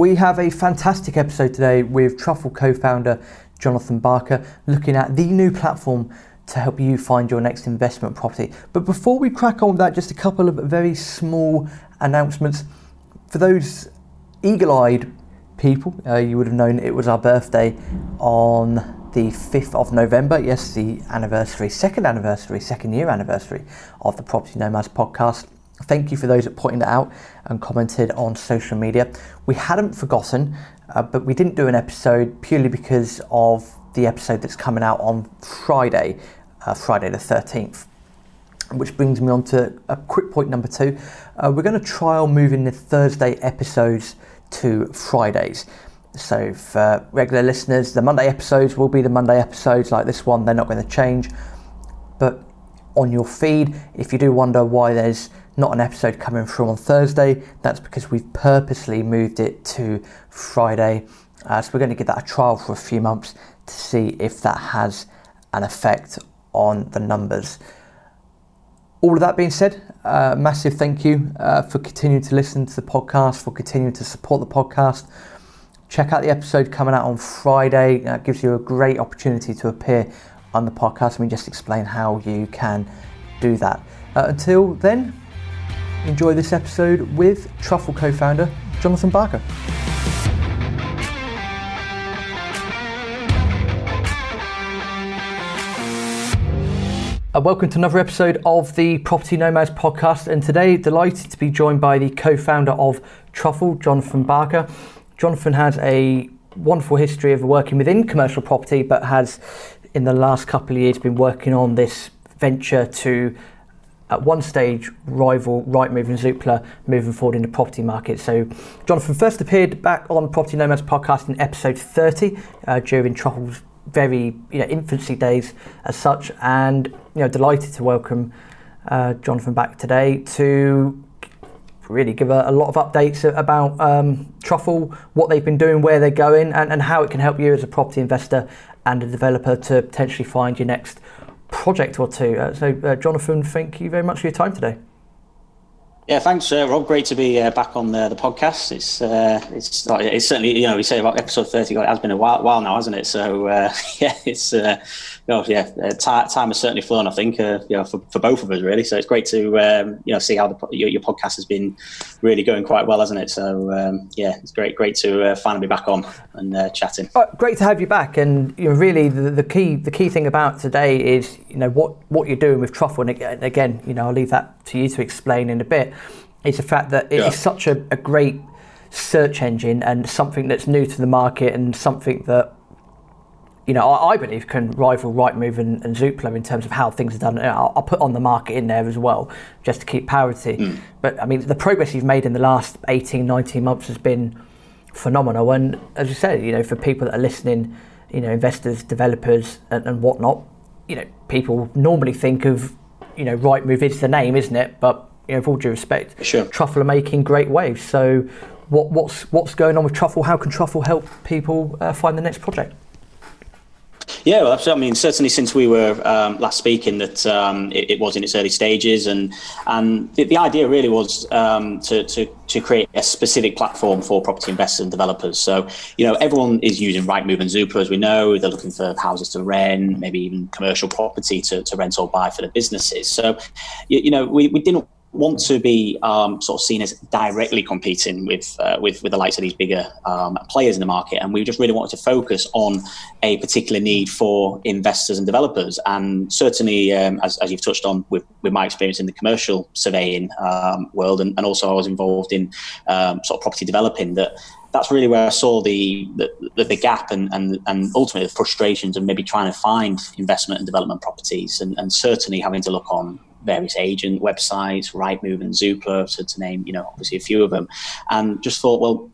We have a fantastic episode today with Truffle co-founder Jonathan Barker, looking at the new platform to help you find your next investment property. But before we crack on with that, just a couple of very small announcements. For those eagle-eyed people, you would have known it was our birthday on the 5th of November. Yes, the anniversary, second year anniversary of the Property Nomads podcast. Thank you for those that pointed it out and commented on social media. We hadn't forgotten, but we didn't do an episode purely because of the episode that's coming out on Friday, Friday the 13th, which brings me on to a quick point number two. We're going to trial moving the Thursday episodes to Fridays. So for regular listeners, the Monday episodes will be the Monday episodes like this one. They're not going to change. But on your feed, if you do wonder why there's not an episode coming through on Thursday, that's because we've purposely moved it to Friday. So we're going to give that a trial for a few months to see if that has an effect on the numbers. All of that being said, massive thank you for continuing to listen to the podcast, for continuing to support the podcast. Check out the episode coming out on Friday. That gives you a great opportunity to appear on the podcast. We just explain how you can do that. Until then, enjoy this episode with Truffle co-founder Jonathan Barker. Welcome to another episode of the Property Nomads podcast, and today delighted to be joined by the co-founder of Truffle, Jonathan Barker. Jonathan has a wonderful history of working within commercial property, but has in the last couple of years been working on this venture to at one stage rival Rightmove and Zoopla moving forward in the property market. So Jonathan first appeared back on Property Nomads podcast in episode 30 during Truffle's very infancy days as such, and delighted to welcome Jonathan back today to really give a lot of updates about Truffle, what they've been doing, where they're going, and how it can help you as a property investor and a developer to potentially find your next project or two. So Jonathan, thank you very much for your time today. Yeah, thanks, Rob. Great to be back on the podcast. It's certainly, we say about episode 30. God, it has been a while now, hasn't it? So time has certainly flown, I think, for both of us really. So it's great to see how your podcast has been really going quite well, hasn't it? So it's great to finally be back on and chatting. Great to have you back. And really, the key thing about today is what you're doing with Truffle. And again, I'll leave that to you to explain in a bit. It's the fact that it is such a great search engine and something that's new to the market and something that, I believe can rival Rightmove and Zoopla in terms of how things are done. I'll put on the market in there as well, just to keep parity. Mm. But I mean, the progress you've made in the last 18, 19 months has been phenomenal. And as you said, for people that are listening, investors, developers and whatnot, people normally think of, Rightmove is the name, isn't it? But with all due respect, sure, Truffle are making great waves. So what's going on with Truffle? How can Truffle help people find the next project? Yeah, well, absolutely. I mean, certainly since we were last speaking, that it was in its early stages, and the idea really was to create a specific platform for property investors and developers. So, everyone is using Rightmove and Zoopla, as we know. They're looking for houses to rent, maybe even commercial property to rent or buy for the businesses. So, we didn't want to be sort of seen as directly competing with the likes of these bigger players in the market, and we just really wanted to focus on a particular need for investors and developers. And certainly, as you've touched on, with my experience in the commercial surveying world, and also I was involved in sort of property developing, that's really where I saw the gap and ultimately the frustrations of maybe trying to find investment and development properties, and certainly having to look on various agent websites, Rightmove and Zoopla, to name, obviously a few of them, and just thought, well,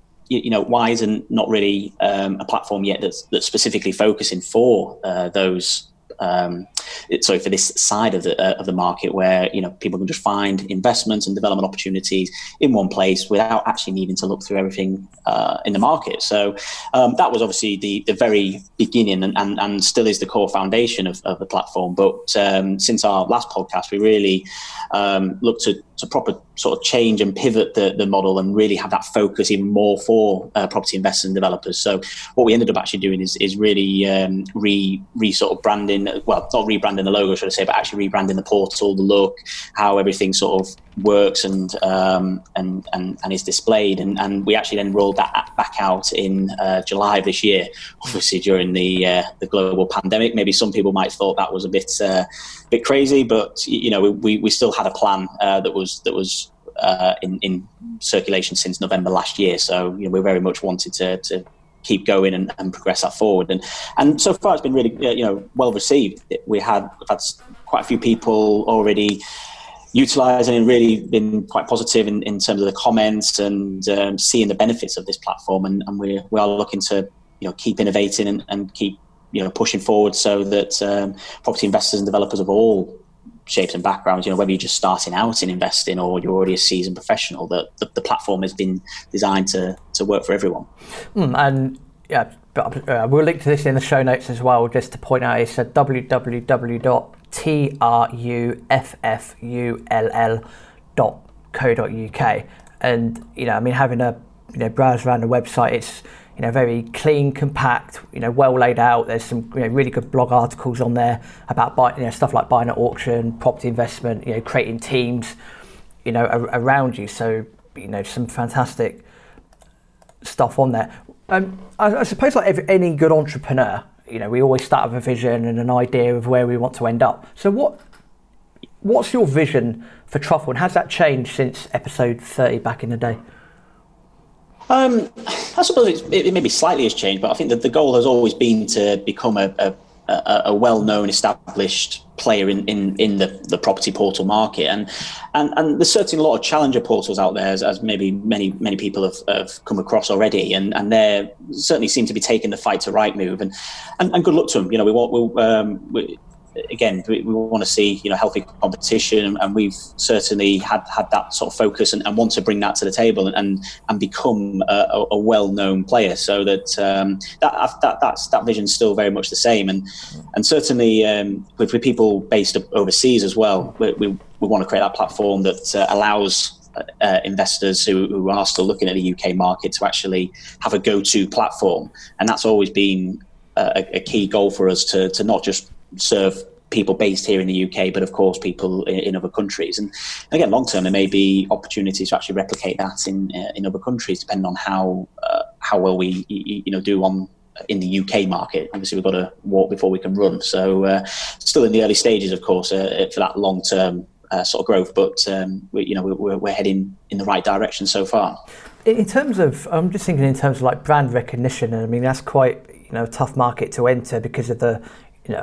why isn't not really a platform yet that's specifically focusing for those. For this side of the market, where people can just find investments and development opportunities in one place without actually needing to look through everything in the market. So that was obviously the very beginning, and still is the core foundation of the platform. But since our last podcast, we really looked to to proper sort of change and pivot the model and really have that focus even more for property investors and developers. So what we ended up actually doing is really rebranding, well, not rebranding the logo, should I say, but actually rebranding the portal, the look, how everything sort of works and is displayed. And we actually then rolled that back out in July of this year, obviously during the global pandemic. Maybe some people might have thought that was a bit crazy, but you know, we still had a plan that was in circulation since November last year. So you know, we very much wanted to keep going and progress that forward. And so far, it's been really well received. We've had quite a few people already utilising and really been quite positive in terms of the comments and seeing the benefits of this platform. And we are looking to keep innovating and keep pushing forward so that property investors and developers of all shapes and backgrounds, whether you're just starting out in investing or you're already a seasoned professional, that the platform has been designed to work for everyone. And yeah, we'll link to this in the show notes as well, just to point out it's www.truffull.co.uk. And having a browse around the website, it's very clean, compact, well laid out. There's some really good blog articles on there about stuff like buying at auction, property investment, creating teams, around you. So, some fantastic stuff on there. I suppose, like any good entrepreneur, we always start with a vision and an idea of where we want to end up. So what's your vision for Truffle, and has that changed since episode 30 back in the day? I suppose it maybe slightly has changed, but I think that the goal has always been to become a well-known, established player in the property portal market. And there's certainly a lot of challenger portals out there, as maybe many people have come across already, and they certainly seem to be taking the fight to Rightmove, and good luck to them. We want to see healthy competition, and we've certainly had that sort of focus and want to bring that to the table and become a well-known player. So that vision's still very much the same, and certainly with people based overseas as well, we want to create that platform that allows investors who are still looking at the UK market to actually have a go-to platform, and that's always been a key goal for us to not just serve people based here in the UK, but of course people in other countries. And again, long term, there may be opportunities to actually replicate that in other countries, depending on how well we do on in the UK market. Obviously, we've got to walk before we can run. So still in the early stages, of course, for that long term sort of growth. But we're heading in the right direction so far. In terms of, I'm just thinking in terms of like brand recognition, and I mean that's quite a tough market to enter because of the. I'm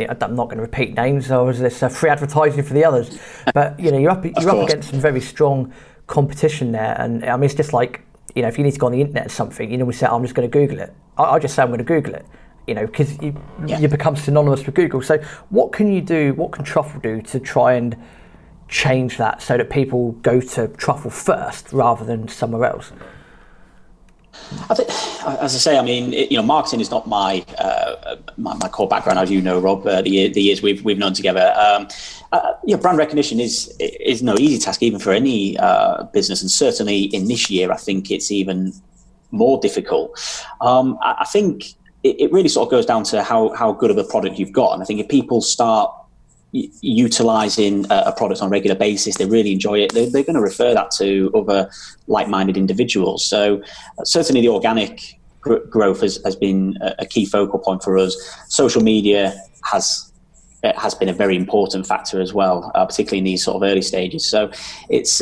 not going to repeat names, or is this free advertising for the others? But you're up against some very strong competition there, and I mean it's just like if you need to go on the internet or something, we say I'm just going to Google it. I just say I'm going to Google it, because you become synonymous with Google. So what can you do? What can Truffle do to try and change that so that people go to Truffle first rather than somewhere else? I think, as I say, I mean, marketing is not my core background, as you know, Rob. The years we've known together, brand recognition is no easy task, even for any business, and certainly in this year, I think it's even more difficult. I think it really sort of goes down to how good of a product you've got, and I think if people start utilizing a product on a regular basis, they really enjoy it, they're going to refer that to other like-minded individuals. So certainly the organic growth has been a key focal point for us. Social media has been a very important factor as well, particularly in these sort of early stages. So it's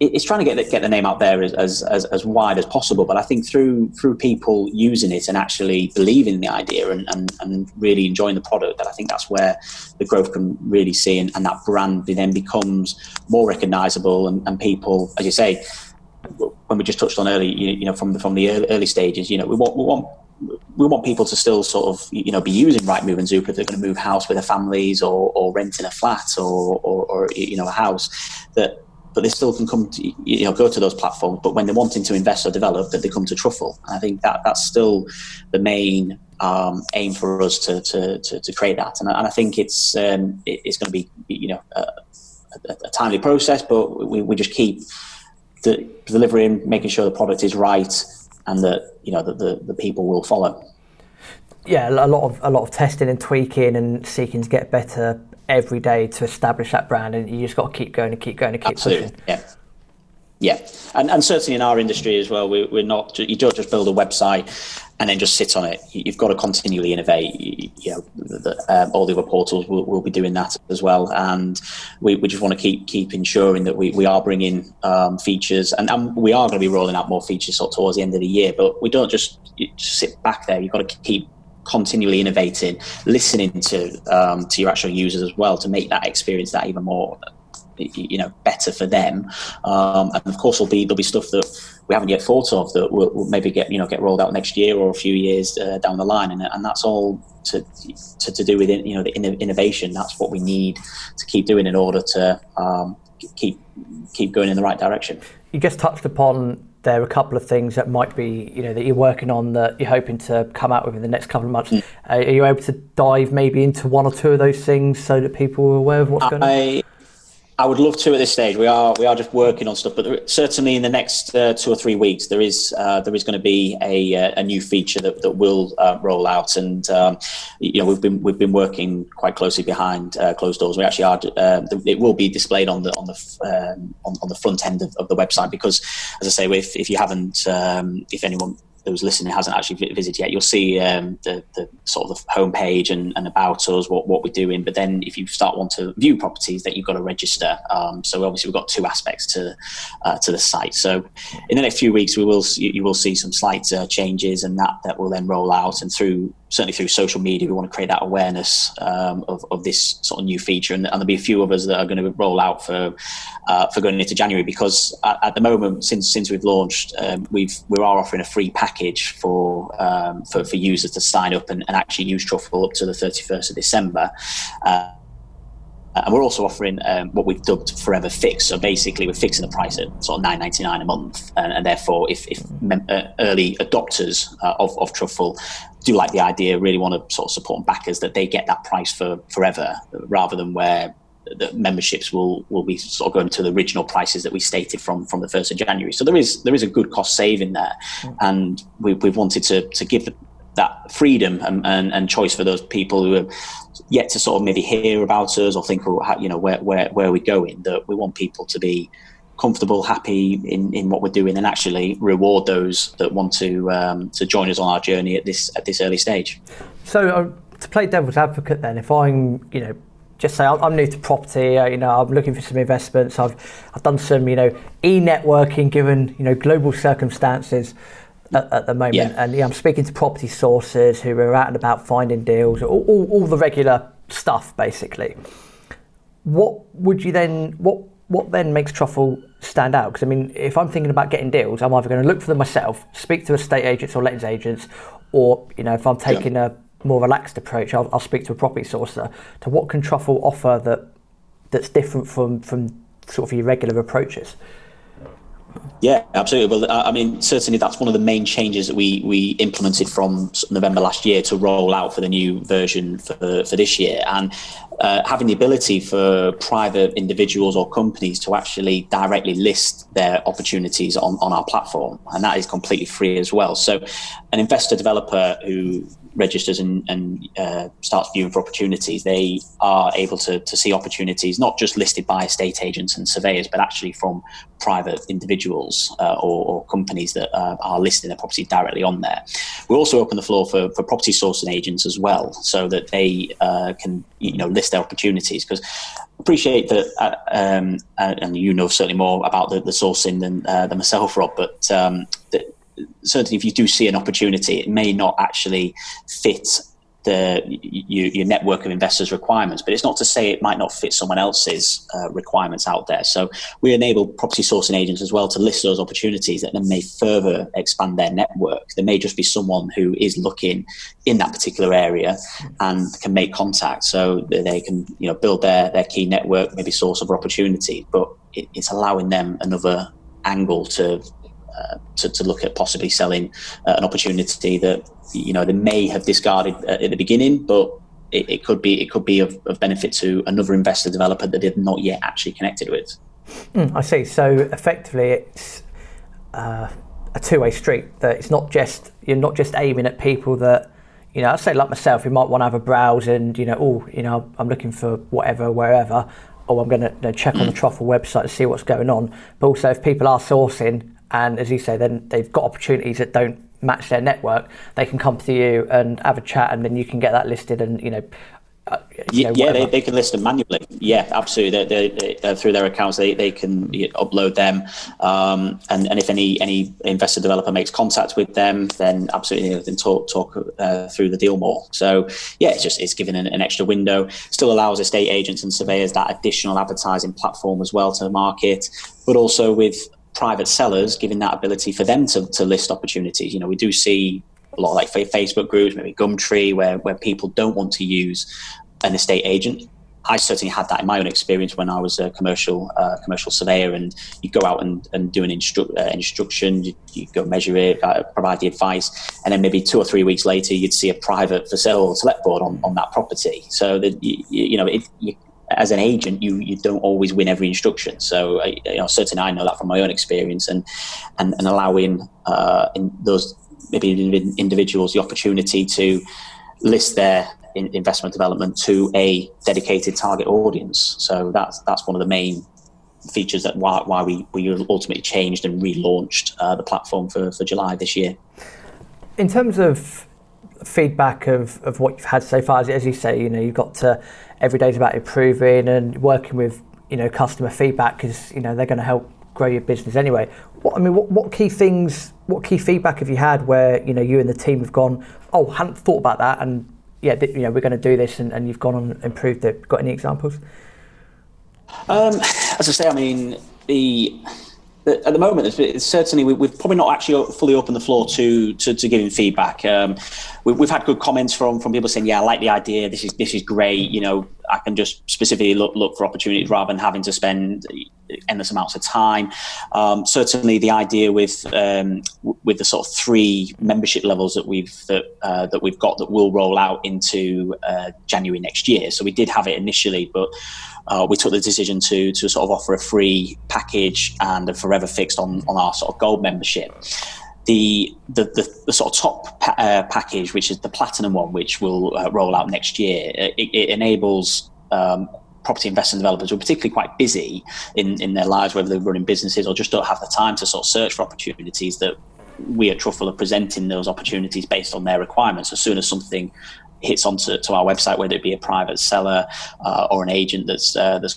it's trying to get the name out there as wide as possible, but I think through people using it and actually believing in the idea and really enjoying the product, that I think that's where the growth can really see, and that brand then becomes more recognisable, and people, as you say, when we just touched on earlier, from the early stages, we want people to still sort of be using Rightmove and Zoopla if they're going to move house with their families or renting a flat or a house that. But they still can come to, go to those platforms. But when they're wanting to invest or develop, that they come to Truffle. And I think that's still the main aim for us to create that. And I think it's going to be a timely process, but we just keep the delivering, making sure the product is right, and that, you know, that the people will follow. Yeah, a lot of testing and tweaking and seeking to get better every day to establish that brand, and you just got to keep going and keep going and keep pushing. Yeah. Yeah, and certainly in our industry as well, we're not, you don't just build a website and then just sit on it. You've got to continually innovate. You know, all the other portals will be doing that as well, and we just want to keep ensuring that we are bringing features, and we are going to be rolling out more features sort of towards the end of the year. But we don't just sit back there. You've got to keep continually innovating, listening to your actual users as well, to make that experience that even more, you know, better for them, and of course there'll be stuff that we haven't yet thought of that will maybe get rolled out next year or a few years down the line, and that's all to do with, you know, the innovation. That's what we need to keep doing in order to keep going in the right direction. You just touched upon there are a couple of things that might be, you know, that you're working on that you're hoping to come out with in the next couple of months. Are you able to dive maybe into one or two of those things so that people are aware of what's going on? I would love to at this stage. We are just working on stuff, but certainly in the next 2 or 3 weeks, there is going to be a new feature that will roll out. And you know, we've been working quite closely behind closed doors. We actually are. It will be displayed on the front end of the website, because, as I say, if you haven't, if anyone who's listening hasn't actually visited yet, you'll see the sort of the homepage and about us, what we're doing. But then if you start want to view properties, that you've got to register. So obviously we've got two aspects to the site. So in the next few weeks, you will see some slight changes, and that will then roll out. And certainly through social media, we want to create that awareness of this sort of new feature. And there'll be a few of us that are going to roll out for going into January, because at the moment, since we've launched, we are offering a free package for users to sign up and actually use Truffle up to the 31st of December. And we're also offering what we've dubbed Forever Fix. So basically, we're fixing the price at sort of $9.99 a month, and therefore, if early adopters of Truffle do like the idea, really want to sort of support backers, that they get that price for forever, rather than where the memberships will be sort of going to the original prices that we stated from the 1st of January. So there is a good cost saving there, and we've wanted to give that freedom and choice for those people who are yet to sort of maybe hear about us or think, you know, where we're going. That we want people to be comfortable, happy in what we're doing, and actually reward those that want to join us on our journey at this early stage. So to play devil's advocate, then, if I'm, you know, just say I'm new to property, you know, I'm looking for some investments. I've done some, you know, e-networking given, you know, global circumstances at the moment, yeah. And you know, I'm speaking to property sources who are out and about finding deals, all the regular stuff basically. What then makes Truffle stand out? Because I mean, if I'm thinking about getting deals, I'm either going to look for them myself, speak to estate agents or lettings agents, or, you know, if I'm taking a more relaxed approach, I'll speak to a property source. So what can Truffle offer that's different from sort of your regular approaches? Yeah, absolutely. Well, I mean, certainly that's one of the main changes that we implemented from November last year to roll out for the new version for this year. And having the ability for private individuals or companies to actually directly list their opportunities on our platform. And that is completely free as well. So an investor developer who registers and starts viewing for opportunities, they are able to see opportunities not just listed by estate agents and surveyors, but actually from private individuals or companies that are listing their property directly on there. We also open the floor for property sourcing agents as well, so that they can, you know, list their opportunities, because appreciate that, and you know certainly more about the sourcing than myself, Rob, but certainly if you do see an opportunity, it may not actually fit your network of investors' requirements, but it's not to say it might not fit someone else's requirements out there. So we enable property sourcing agents as well to list those opportunities that then may further expand their network. There may just be someone who is looking in that particular area and can make contact, so that they can, you know, build their key network, maybe source other opportunities, but it's allowing them another angle to look at possibly selling an opportunity that, you know, they may have discarded at the beginning, but it could be of benefit to another investor developer that they've not yet actually connected with. I see. So effectively, it's a two-way street. That it's not just you're not just aiming at people that, you know, I'd say like myself, who might want to have a browse and, you know, I'm looking for whatever, wherever, or I'm going to check on the Truffle website to see what's going on. But also, if people are sourcing, and as you say, then they've got opportunities that don't match their network, they can come to you and have a chat, and then you can get that listed, and they can list them manually. Yeah, absolutely. They through their accounts, they can upload them, and if any investor developer makes contact with them, then absolutely they can talk through the deal more. So yeah, it's giving an extra window. Still allows estate agents and surveyors that additional advertising platform as well to market, but also with private sellers, giving that ability for them to list opportunities. You know, we do see a lot of like Facebook groups, maybe Gumtree, where people don't want to use an estate agent. I certainly had that in my own experience when I was a commercial surveyor, and you go out and do an instruction, you go measure it, provide the advice, and then maybe 2 or 3 weeks later, you'd see a private for sale or select board on that property. So that as an agent, you don't always win every instruction. So, certainly I know that from my own experience, and allowing in those maybe individuals the opportunity to list their investment development to a dedicated target audience. So that's one of the main features that why we ultimately changed and relaunched the platform for July this year. In terms of feedback of what you've had so far, as you say, you've got to, every day's about improving and working with customer feedback, because they're going to help grow your business anyway. What key feedback have you had where you and the team have gone, oh, hadn't thought about that, and we're going to do this, and you've gone on and improved it? Got any examples? As I say, I mean, at the moment, it's certainly we've probably not actually fully opened the floor to giving feedback. We've had good comments from people saying, "Yeah, I like the idea. This is great. I can just specifically look for opportunities rather than having to spend endless amounts of time." Certainly, the idea with the sort of 3 membership levels that we've got that will roll out into January next year. So we did have it initially, but we took the decision to sort of offer a free package and a forever fixed on our sort of gold membership. The sort of top package, which is the platinum one, which will roll out next year, it enables property investment developers who are particularly quite busy in their lives, whether they're running businesses or just don't have the time to sort of search for opportunities, that we at Truffle are presenting those opportunities based on their requirements. As soon as something hits onto our website, whether it be a private seller or an agent that's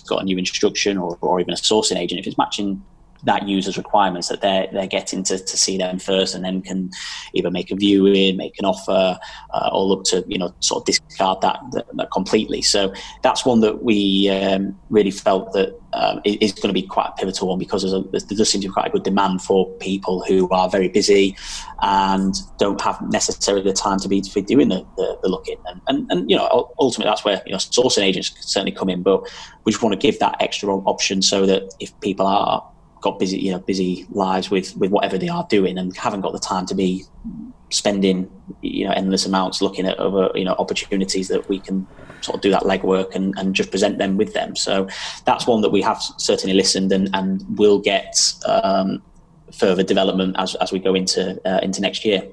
got a new instruction, or even a sourcing agent, if it's matching that user's requirements, that they're getting to see them first, and then can either make a viewing, make an offer, or look to sort of discard that completely. So that's one that we really felt that is going to be quite a pivotal one, because there does seem to be quite a good demand for people who are very busy and don't have necessarily the time to be doing the looking. And ultimately that's where sourcing agents can certainly come in, but we just want to give that extra option so that if people are got busy, busy lives with whatever they are doing, and haven't got the time to be spending, endless amounts looking at other, opportunities, that we can sort of do that legwork and just present them with them. So that's one that we have certainly listened and will get further development as we go into next year.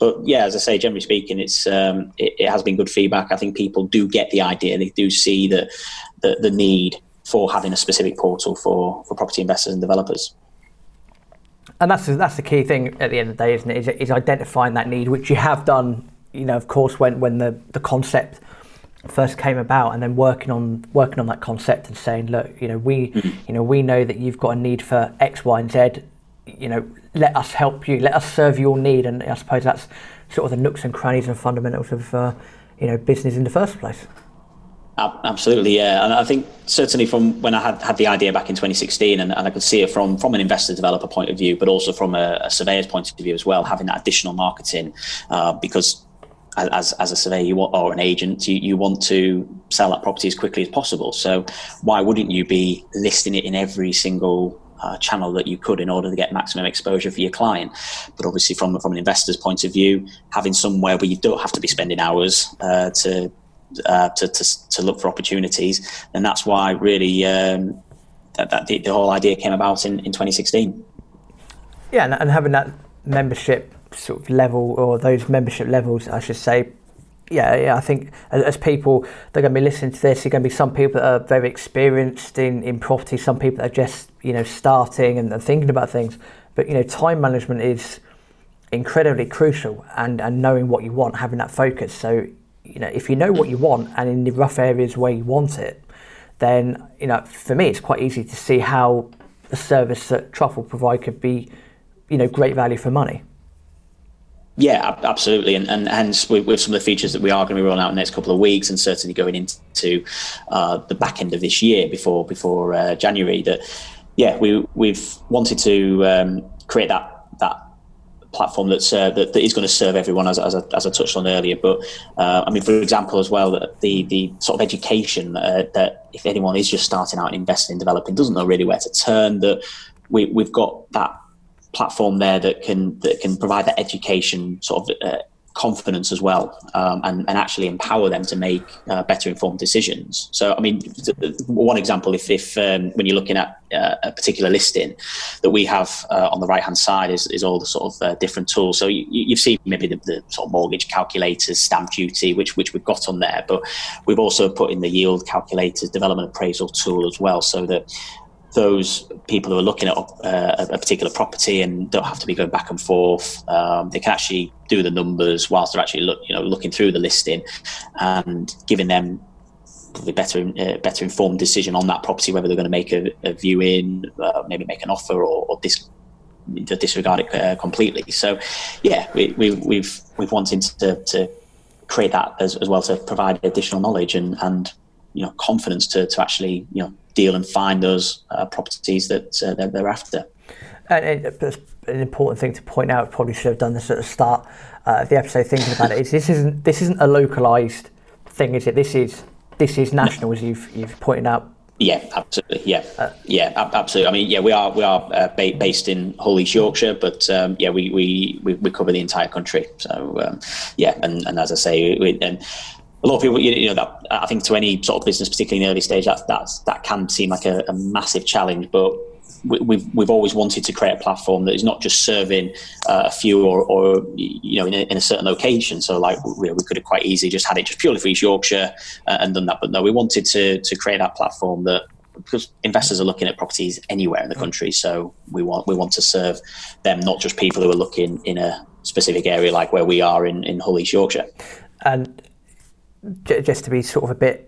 But yeah, as I say, generally speaking, it's it has been good feedback. I think people do get the idea; they do see the need for having a specific portal for property investors and developers. And that's the key thing at the end of the day, isn't it? Is identifying that need, which you have done, of course, when the concept first came about, and then working on that concept and saying, look, we know that you've got a need for X, Y, and Z. Let us help you, let us serve your need. And I suppose that's sort of the nooks and crannies and fundamentals of business in the first place. Absolutely, yeah. And I think certainly from when I had the idea back in 2016, and I could see it from an investor developer point of view, but also from a surveyor's point of view as well, having that additional marketing, because as a surveyor or an agent, you want to sell that property as quickly as possible. So why wouldn't you be listing it in every single channel that you could in order to get maximum exposure for your client? But obviously from an investor's point of view, having somewhere where you don't have to be spending hours to to look for opportunities. And that's why really the whole idea came about in 2016. Yeah, and having that membership sort of level, or those membership levels, I should say. Yeah, I think as people, they're going to be listening to this. There's going to be some people that are very experienced in property, some people that are just, starting and thinking about things. But, time management is incredibly crucial, and knowing what you want, having that focus. So, if you know what you want and in the rough areas where you want it, then, for me, it's quite easy to see how the service that Truffle provide could be, great value for money. Yeah, absolutely, and hence with some of the features that we are going to be rolling out in the next couple of weeks, and certainly going into the back end of this year before January. That we've wanted to create that platform that is going to serve everyone, as I touched on earlier. But for example, as well, that the sort of education that if anyone is just starting out and investing in developing, doesn't know really where to turn, that we've got that platform there that can provide that education sort of confidence as well, and actually empower them to make better informed decisions. So one example, if when you're looking at a particular listing that we have on the right hand side is all the sort of different tools. So you've seen maybe the sort of mortgage calculators, stamp duty, which we've got on there, but we've also put in the yield calculators, development appraisal tool as well, so that those people who are looking at a particular property and don't have to be going back and forth, they can actually do the numbers whilst they're actually looking through the listing, and giving them probably better informed decision on that property, whether they're going to make a viewing, maybe make an offer, or disregard it completely. So, yeah, we've wanted to create that as well, to provide additional knowledge and confidence to actually deal and find those properties that they're after. And an important thing to point out, probably should have done this at the start of the episode, thinking about it, is this isn't a localized thing, is it? This is national, as you've pointed out. Yeah, absolutely. Yeah, absolutely. We are based in Hull, East Yorkshire, but we cover the entire country. So and as I say, a lot of people, that, I think, to any sort of business, particularly in the early stage, that can seem like a massive challenge. But we've always wanted to create a platform that is not just serving a few or in a certain location. So like we could have quite easily just had it just purely for East Yorkshire and done that. But no, we wanted to create that platform that, because investors are looking at properties anywhere in the country. So we want to serve them, not just people who are looking in a specific area like where we are in Hull, East Yorkshire. And just to be sort of a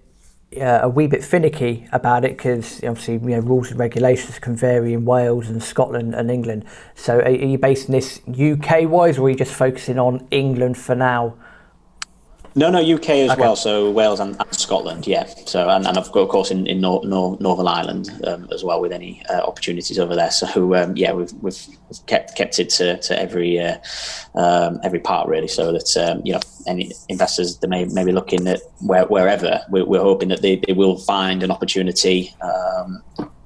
wee bit finicky about it, because obviously rules and regulations can vary in Wales and Scotland and England. So are you basing this UK wise, or are you just focusing on England for now? No, UK as okay. Well, so Wales and Scotland, yeah. So and of course in Northern Ireland as well, with any opportunities over there. So we've kept it to every part really, so that any investors that may be looking at wherever, we're hoping that they will find an opportunity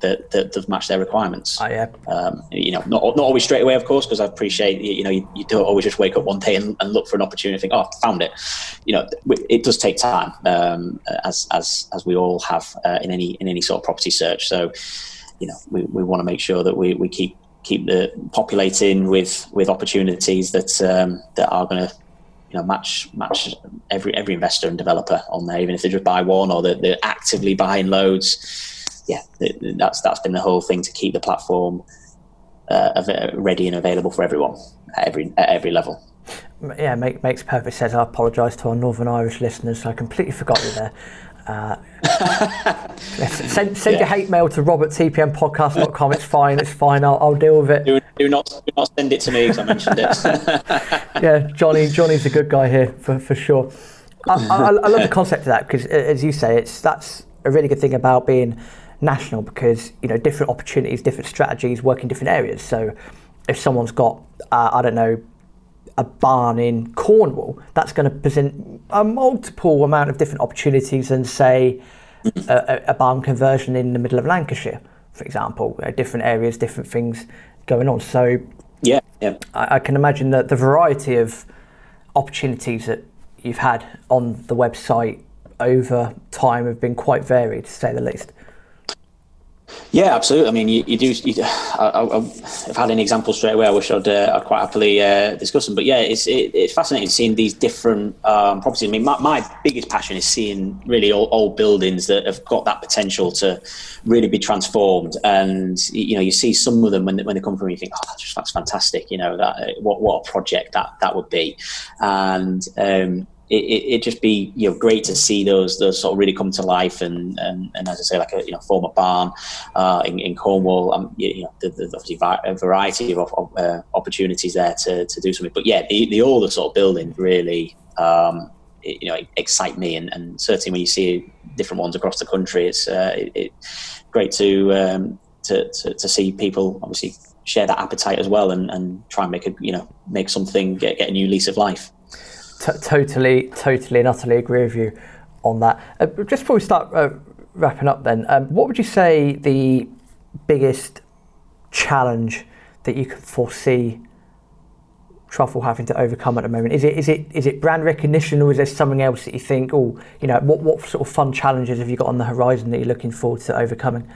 that does match their requirements. Oh, yeah. Not always straight away, of course, because I appreciate you don't always just wake up one day and look for an opportunity and think, oh, found it. It does take time, as we all have in any sort of property search. So we want to make sure that we keep the populating with opportunities that are going to match every investor and developer on there, even if they just buy one or they're actively buying loads. Yeah, that's been the whole thing, to keep the platform ready and available for everyone at every level. Yeah, makes perfect sense. I apologise to our Northern Irish listeners, I completely forgot you there. Send your hate mail to robert@tpmpodcast.com. It's fine. I'll deal with it. Do not send it to me because I mentioned it. Yeah, Johnny's a good guy here for sure. I love the concept of that, because as you say, that's a really good thing about being national, because different opportunities, different strategies work in different areas. So if someone's got a barn in Cornwall, that's going to present a multiple amount of different opportunities than, say, a barn conversion in the middle of Lancashire, for example. Different areas, different things going on. So yeah. I can imagine that the variety of opportunities that you've had on the website over time have been quite varied, to say the least. Yeah, absolutely. I mean, I've had any examples straight away. I wish I'd quite happily discuss them. But yeah, it's fascinating seeing these different properties. I mean, my biggest passion is seeing really old buildings that have got that potential to really be transformed. And you know, you see some of them when they come through, and you think, oh, that's fantastic. You know, that what a project that would be. And It'd just be, you know, great to see those sort of really come to life and as I say, like a, you know, former barn in Cornwall. You know, there's obviously a variety of opportunities there to do something. But yeah, all the sort of buildings really you know, excite me, and certainly when you see different ones across the country, it's great to see people obviously share that appetite as well, and try and make something, get a new lease of life. Totally and utterly agree with you on that. Just before we start wrapping up then, what would you say the biggest challenge that you could foresee Truffle having to overcome at the moment? Is it brand recognition, or is there something else that you think, oh, you know, what sort of fun challenges have you got on the horizon that you're looking forward to overcoming?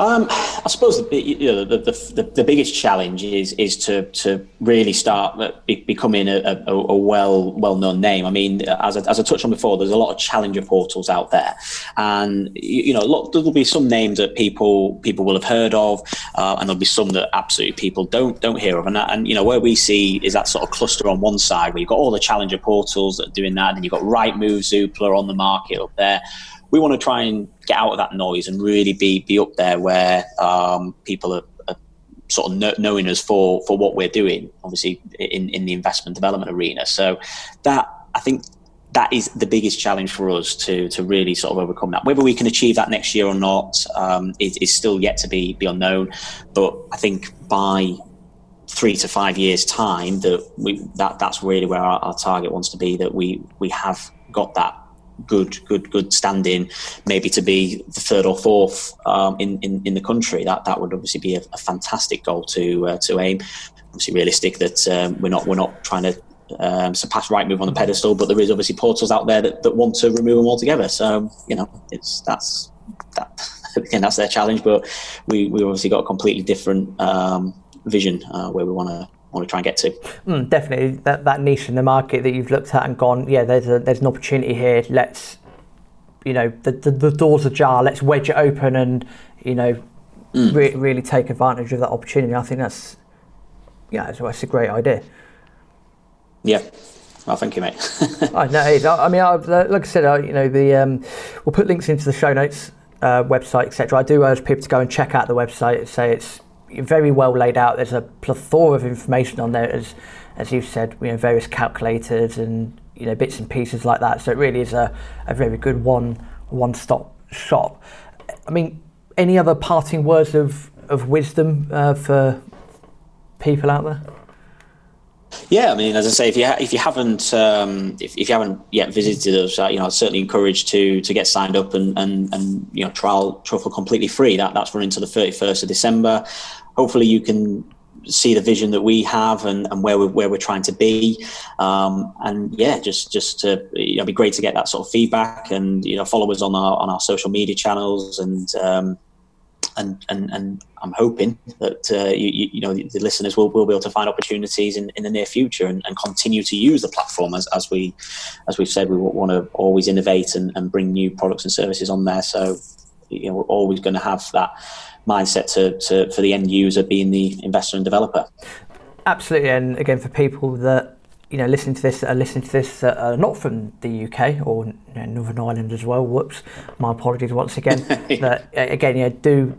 I suppose the biggest challenge is to really start becoming a well-known name. I mean, as I touched on before, there's a lot of challenger portals out there, and you know, there'll be some names that people will have heard of, and there'll be some that absolutely people don't hear of. And you know, where we see is that sort of cluster on one side where you've got all the challenger portals that are doing that, and then you've got Rightmove, Zoopla on the market up there. We want to try and get out of that noise and really be up there where people are sort of knowing us for what we're doing, obviously in the investment development arena. So that, I think, that is the biggest challenge for us to really sort of overcome that. Whether we can achieve that next year or not is still yet to be unknown. But I think by 3 to 5 years' time, that's really where our target wants to be. That we have got that good standing, maybe to be the third or fourth in the country. That would obviously be a fantastic goal to aim. Obviously realistic that we're not trying to surpass Rightmove on the pedestal, but there is obviously portals out there that want to remove them altogether. So you know, that's their challenge. But we obviously got a completely different vision where we want to try and get to. Definitely that niche in the market that you've looked at and gone, yeah, there's an opportunity here. Let's, you know, the door's ajar, let's wedge it open and, you know, really take advantage of that opportunity. I think that's a great idea. Yeah. Well, thank you, mate. We'll put links into the show notes, website, etc. I do urge people to go and check out the website. Say it's very well laid out. There's a plethora of information on there, as you've said, you know, various calculators and, you know, bits and pieces like that. So it really is a very good one-stop shop. I mean, any other parting words of wisdom for people out there? Yeah, I mean, as I say, if you haven't yet visited us, you know, I'd certainly encourage to get signed up and you know, trial Truffle completely free. That's running to the 31st of December. Hopefully, you can see the vision that we have and where we're trying to be. And yeah, just to, you know, be great to get that sort of feedback, and you know, follow us on our social media channels and. And I'm hoping that you know the listeners will be able to find opportunities in the near future and continue to use the platform as we've said, we want to always innovate and bring new products and services on there. So you know, we're always going to have that mindset to for the end user being the investor and developer. Absolutely, and again, for people that, you know, listening to this not from the UK or, you know, Northern Ireland as well. Whoops, my apologies once again. Again, yeah, do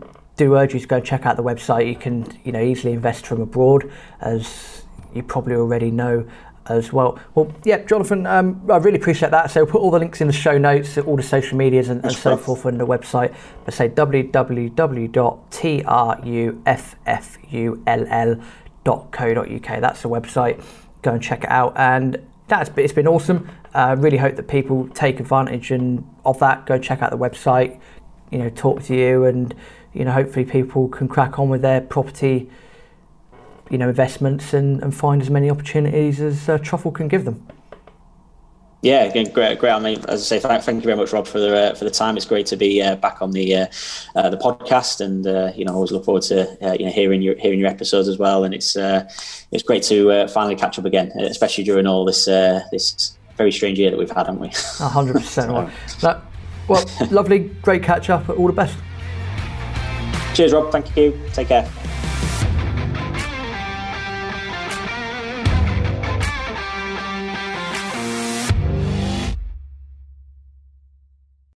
urge you to go and check out the website. You can, you know, easily invest from abroad, as you probably already know as well. Well, yeah, Jonathan, I really appreciate that. So we'll put all the links in the show notes, all the social medias and so forth, and the website. But say www.truffull.co.uk. That's the website. Go and check it out, and it's been awesome. Really hope that people take advantage of that. Go check out the website, you know, talk to you, and you know, hopefully people can crack on with their property, you know, investments and find as many opportunities as Truffle can give them. Yeah, again, great. I mean, as I say, thank you very much, Rob, for the time. It's great to be back on the podcast, and you know, always look forward to hearing your episodes as well. And it's great to finally catch up again, especially during all this this very strange year that we've had, haven't we? 100%. Well, lovely, great catch up. All the best. Cheers, Rob. Thank you. Take care.